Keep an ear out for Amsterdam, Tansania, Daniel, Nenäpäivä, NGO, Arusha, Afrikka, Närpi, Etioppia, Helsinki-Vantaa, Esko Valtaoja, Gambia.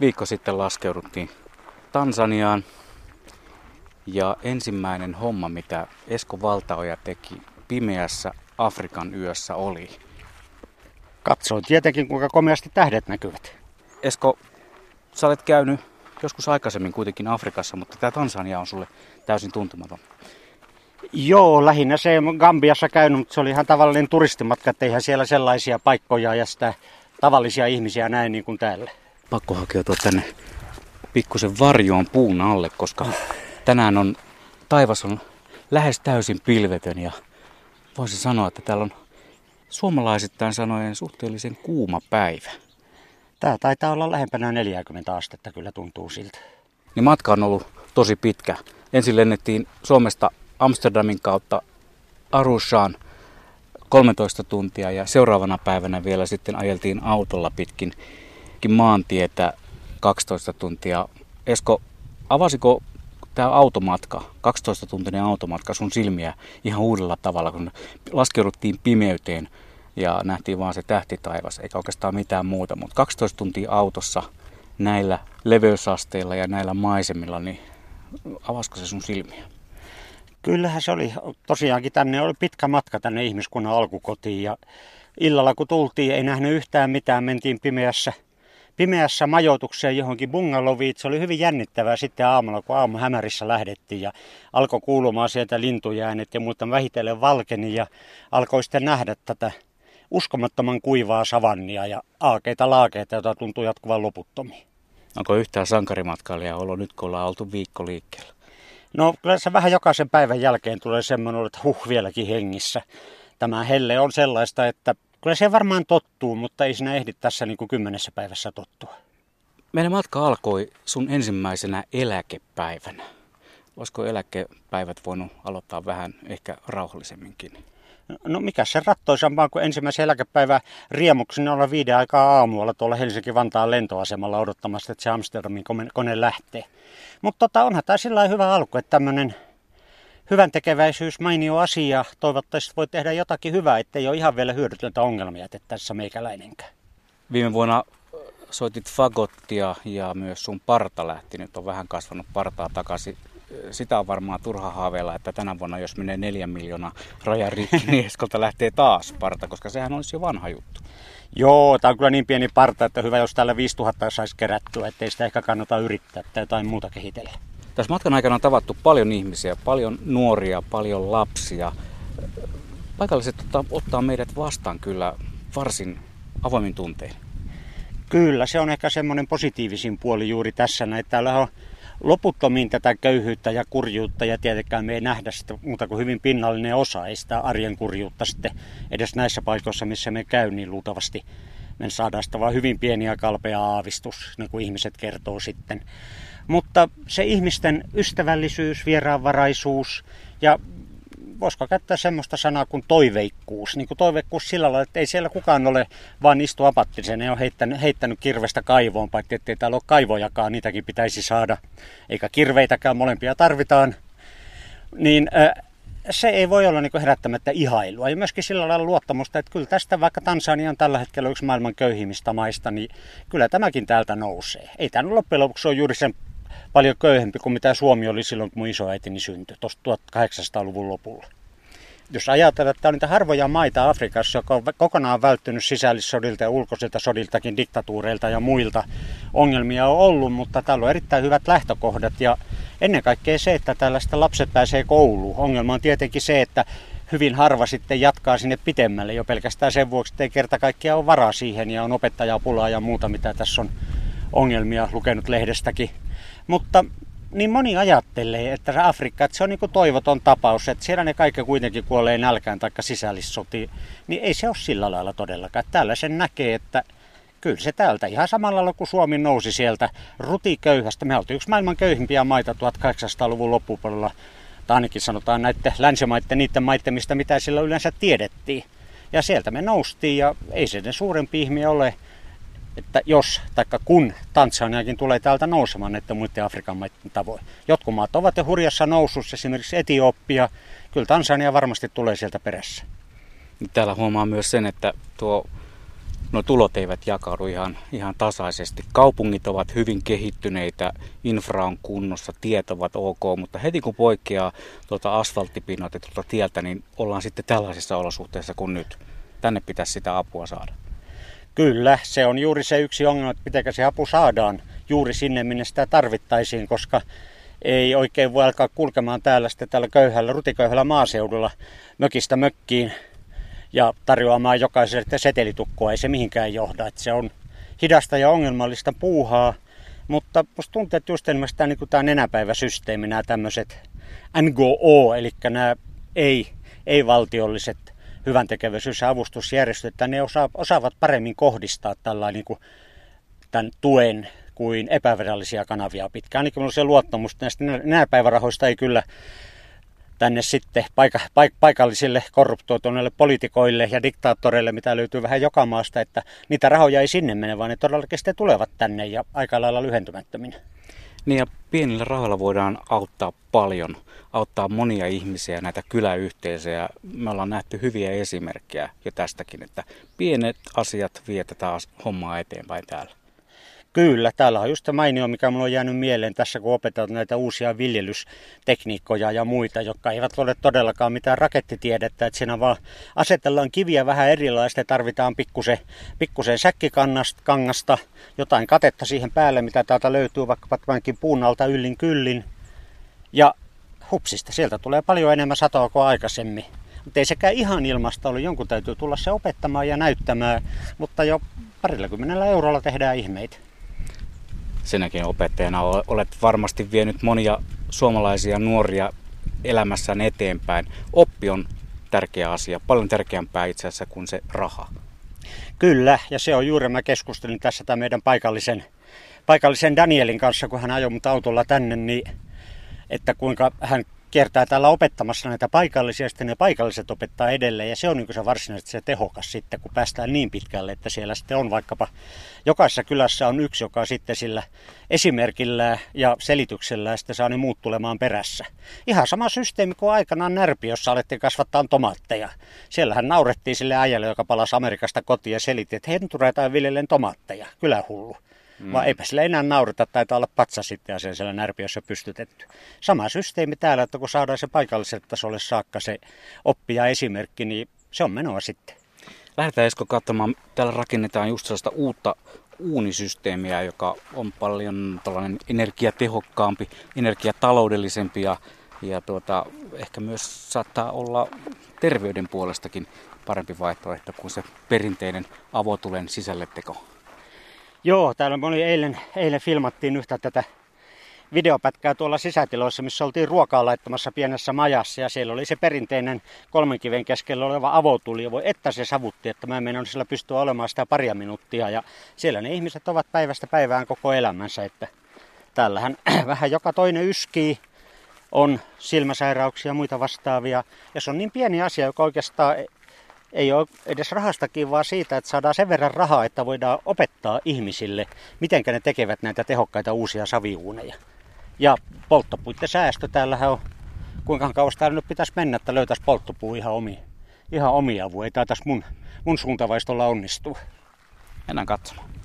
Viikko sitten laskeuduttiin Tansaniaan ja ensimmäinen homma, mitä Esko Valtaoja teki pimeässä Afrikan yössä oli. Katsoin tietenkin, kuinka komeasti tähdet näkyvät. Esko, sä olet käynyt joskus aikaisemmin kuitenkin Afrikassa, mutta tämä Tansania on sulle täysin tuntematon. Joo, lähinnä se Gambiassa käynyt, mutta se oli ihan tavallinen turistimatka, että eihän siellä sellaisia paikkoja ja sitä tavallisia ihmisiä näin niin kuin täällä. Pakko hakeutua tänne pikkusen varjoon puun alle, koska tänään on taivas on lähes täysin pilvetön ja voisin sanoa, että täällä on suomalaisittain sanoen suhteellisen kuuma päivä. Tää taitaa olla lähempänä 40 astetta, kyllä tuntuu siltä. Niin matka on ollut tosi pitkä. Ensin lennettiin Suomesta Amsterdamin kautta Arushaan 13 tuntia ja seuraavana päivänä vielä sitten ajeltiin autolla pitkin maantietä 12 tuntia. Esko, avasiko tämä automatka, 12-tuntinen automatka sun silmiä ihan uudella tavalla, kun laskeuduttiin pimeyteen ja nähtiin vaan se tähtitaivas, eikä oikeastaan mitään muuta, mutta 12 tuntia autossa näillä leveysasteilla ja näillä maisemilla, niin avasiko se sun silmiä? Kyllähän se oli, tosiaankin tänne oli pitkä matka tänne ihmiskunnan alkukotiin ja illalla kun tultiin, ei nähnyt yhtään mitään, mentiin pimeässä majoitukseen johonkin bungaloviin. Se oli hyvin jännittävää sitten aamulla, kun aamuhämärissä lähdettiin ja alkoi kuulumaan sieltä lintujäänet ja muuta vähitellen valkeni ja alkoi sitten nähdä tätä uskomattoman kuivaa savannia ja aakeita laakeita, joita tuntuu jatkuvan loputtomiin. Onko yhtään sankarimatkailijaa ollut nyt, kun ollaan oltu viikko liikkeellä? No kyllä se vähän jokaisen päivän jälkeen tulee semmoinen, että vieläkin hengissä. Tämä helle on sellaista, että kyllä se varmaan tottuu, mutta ei sinä ehdi tässä niin kuin 10 päivässä tottua. Meidän matka alkoi sun ensimmäisenä eläkepäivänä. Olisiko eläkepäivät voinut aloittaa vähän ehkä rauhallisemminkin? No mikä se rattoisampaa kuin ensimmäisen eläkepäivän riemuksena olla 5 aikaa aamulla tuolla Helsinki-Vantaan lentoasemalla odottamassa, että se Amsterdamin kone lähtee. Mutta onhan tämä sillä hyvä alku, että tämmöinen hyvän tekeväisyys, mainio asia. Toivottavasti voi tehdä jotakin hyvää, ettei ole ihan vielä hyödytöntä ongelmia, että tässä meikäläinenkään. Viime vuonna soitit fagottia ja myös sun parta lähti. Nyt on vähän kasvanut partaa takaisin. Sitä on varmaan turha haaveilla, että tänä vuonna jos menee 4 miljoonaa rajan rikki, niin Eskolta lähtee taas parta, koska sehän olisi jo vanha juttu. Joo, tämä on kyllä niin pieni parta, että hyvä jos täällä 5000 saisi kerättyä, ettei sitä ehkä kannata yrittää tai jotain muuta kehitellä. Tässä matkan aikana on tavattu paljon ihmisiä, paljon nuoria, paljon lapsia. Paikalliset ottaa meidät vastaan kyllä varsin avoimin tuntein. Kyllä, se on ehkä semmoinen positiivisin puoli juuri tässä. Täällä on loputtomiin tätä köyhyyttä ja kurjuutta ja tietenkään me ei nähdä sitä muuta kuin hyvin pinnallinen osa. Ei sitä arjen kurjuutta sitten edes näissä paikoissa, missä me käy, niin luultavasti me saadaan sitä vaan hyvin pieni ja kalpea aavistus, niin kuin ihmiset kertoo sitten. Mutta se ihmisten ystävällisyys, vieraanvaraisuus ja voisiko käyttää semmoista sanaa kuin toiveikkuus. Niin kuin toiveikkuus sillä lailla, että ei siellä kukaan ole vaan istu apattisen. Ne on heittänyt kirvestä kaivoon, paitsi ettei täällä ole kaivojakaan, niitäkin pitäisi saada. Eikä kirveitäkään, molempia tarvitaan. Niin se ei voi olla niin kuin herättämättä ihailua. Ja myöskin sillä lailla luottamusta, että kyllä tästä vaikka Tansania on tällä hetkellä yksi maailman köyhimmistä maista, niin kyllä tämäkin täältä nousee. Ei tämä loppujen lopuksi ole juuri sen paljon köyhempi kuin mitä Suomi oli silloin, kun mun isoäitini syntyi, tuossa 1800-luvun lopulla. Jos ajatellaan, että on niitä harvoja maita Afrikassa, joka on kokonaan välttynyt sisällissodilta ja ulkoisilta sodiltakin, diktatuureilta ja muilta, ongelmia on ollut, mutta täällä on erittäin hyvät lähtökohdat ja ennen kaikkea se, että tällaista lapset pääsee kouluun. Ongelma on tietenkin se, että hyvin harva sitten jatkaa sinne pitemmälle jo pelkästään sen vuoksi, että ei kerta kaikkiaan ole varaa siihen ja on opettajapulaa ja muuta, mitä tässä on ongelmia lukenut lehdestäkin. Mutta niin moni ajattelee, että Afrikka, että se on niin kuin toivoton tapaus, että siellä ne kaikki kuitenkin kuolee nälkään tai sisällissotiin, niin ei se ole sillä lailla todellakaan. Täällä sen näkee, että kyllä se täältä ihan samalla lailla kuin Suomi nousi sieltä rutiköyhästä. Me oltiin yksi maailman köyhimpiä maita 1800-luvun loppupuolella, tai ainakin sanotaan näiden länsimaiden, niiden maiden, mistä mitä sillä yleensä tiedettiin. Ja sieltä me noustiin ja ei se suurempi ihme ole. Että jos, taikka kun Tansaniakin tulee täältä nousemaan, että muiden Afrikan maiden tavoin. Jotkut maat ovat jo hurjassa nousussa, esimerkiksi Etioppia. Kyllä Tansania varmasti tulee sieltä perässä. Täällä huomaa myös sen, että tuo No tulot eivät jakaudu ihan tasaisesti. Kaupungit ovat hyvin kehittyneitä, infra on kunnossa, tiet ovat ok, mutta heti kun poikkeaa asfalttipinnoita tuolta tieltä, niin ollaan sitten tällaisissa olosuhteissa kuin nyt. Tänne pitäisi sitä apua saada. Kyllä, se on juuri se yksi ongelma, että miten se apu saadaan juuri sinne, minne sitä tarvittaisiin, koska ei oikein voi alkaa kulkemaan tällä köyhällä, rutiköyhällä maaseudulla mökistä mökkiin ja tarjoamaan jokaiselle setelitukkoa. Ei se mihinkään johda. Että se on hidasta ja ongelmallista puuhaa, mutta musta tuntuu, että just enemmän tämä, niin tämä nenäpäiväsysteemi, nämä tämmöiset NGO, eli nämä ei-valtiolliset hyväntekeväisyys- ja avustusjärjestöt, ne osaavat paremmin kohdistaa niin tämän tuen kuin epävirallisia kanavia pitkään. Ainakin minulla on se luottamus, näistä nääpäivärahoista ei kyllä tänne sitten paikallisille korruptoituneille poliitikoille ja diktaattoreille, mitä löytyy vähän joka maasta, että niitä rahoja ei sinne mene, vaan ne todellakin sitten tulevat tänne ja aika lailla lyhentymättömin. Niin ja pienillä rahoilla voidaan auttaa paljon, auttaa monia ihmisiä, näitä kyläyhteisöjä. Me ollaan nähty hyviä esimerkkejä jo tästäkin, että pienet asiat vie tätä hommaa eteenpäin täällä. Kyllä, täällä on just mainio, mikä minulla on jäänyt mieleen tässä, kun opetat näitä uusia viljelystekniikkoja ja muita, jotka eivät ole todellakaan mitään rakettitiedettä, että siinä vaan asetellaan kiviä vähän erilaista ja tarvitaan pikkusen säkkikangasta, jotain katetta siihen päälle, mitä täältä löytyy vaikkapa tämänkin puun alta yllin kyllin. Ja hupsista, sieltä tulee paljon enemmän satoa kuin aikaisemmin. Mutta ei sekään ihan ilmasta ollut, jonkun täytyy tulla se opettamaan ja näyttämään, mutta jo 20 eurolla tehdään ihmeitä. Sinäkin opettajana olet varmasti vienyt monia suomalaisia nuoria elämässään eteenpäin. Oppi on tärkeä asia, paljon tärkeämpää itse asiassa kuin se raha. Kyllä, ja se on juuri, mä keskustelin tässä tämän meidän paikallisen Danielin kanssa, kun hän ajoi mut autolla tänne, niin että kuinka hän kiertää täällä opettamassa näitä paikallisia, ja sitten ne paikalliset opettaa edelleen, ja se on niin kuin se varsinaisesti se tehokas sitten, kun päästään niin pitkälle, että siellä sitten on vaikkapa jokaisessa kylässä on yksi, joka sitten sillä esimerkillä ja selityksellä ja sitten saa ne muut tulemaan perässä. Ihan sama systeemi kuin aikanaan Närpi, jossa alettiin kasvattaa tomaatteja. Siellähän naurettiin sille äijälle, joka palasi Amerikasta kotiin ja selitti, että hei, nyt ruvetaan viljelleen tomaatteja, kylähullu. Vaan eipä sillä enää naurata, taitaa olla patsa sitten asiaan siellä Närpiössä pystytetty. Sama systeemi täällä, että kun saadaan se paikalliselle tasolle saakka se oppi ja esimerkki, niin se on menoa sitten. Lähdetään Esko katsomaan, täällä rakennetaan just sellaista uutta uunisysteemiä, joka on paljon energiatehokkaampi, energiataloudellisempi ja ehkä myös saattaa olla terveyden puolestakin parempi vaihtoehto kuin se perinteinen avotulen sisälleteko. Joo, täällä me eilen filmattiin yhtä tätä videopätkää tuolla sisätiloissa, missä oltiin ruokaa laittamassa pienessä majassa ja siellä oli se perinteinen 3 kiven keskellä oleva avotuli ja voi että se savutti, että mä en meinannut sillä pystyä olemaan sitä paria minuuttia ja siellä ne ihmiset ovat päivästä päivään koko elämänsä, että täällähän vähän joka toinen yskii, on silmäsairauksia ja muita vastaavia ja se on niin pieni asia, joka oikeastaan ei ole edes rahastakin, vaan siitä, että saadaan sen verran rahaa, että voidaan opettaa ihmisille, miten ne tekevät näitä tehokkaita uusia saviuuneja. Ja polttopuitten säästö täällähän on, kuinka kauas täällä nyt pitäisi mennä, että löytäisi polttopuu ihan omia avuja. Ei taitaisi mun suuntavaistolla onnistua. Mennään katsomaan.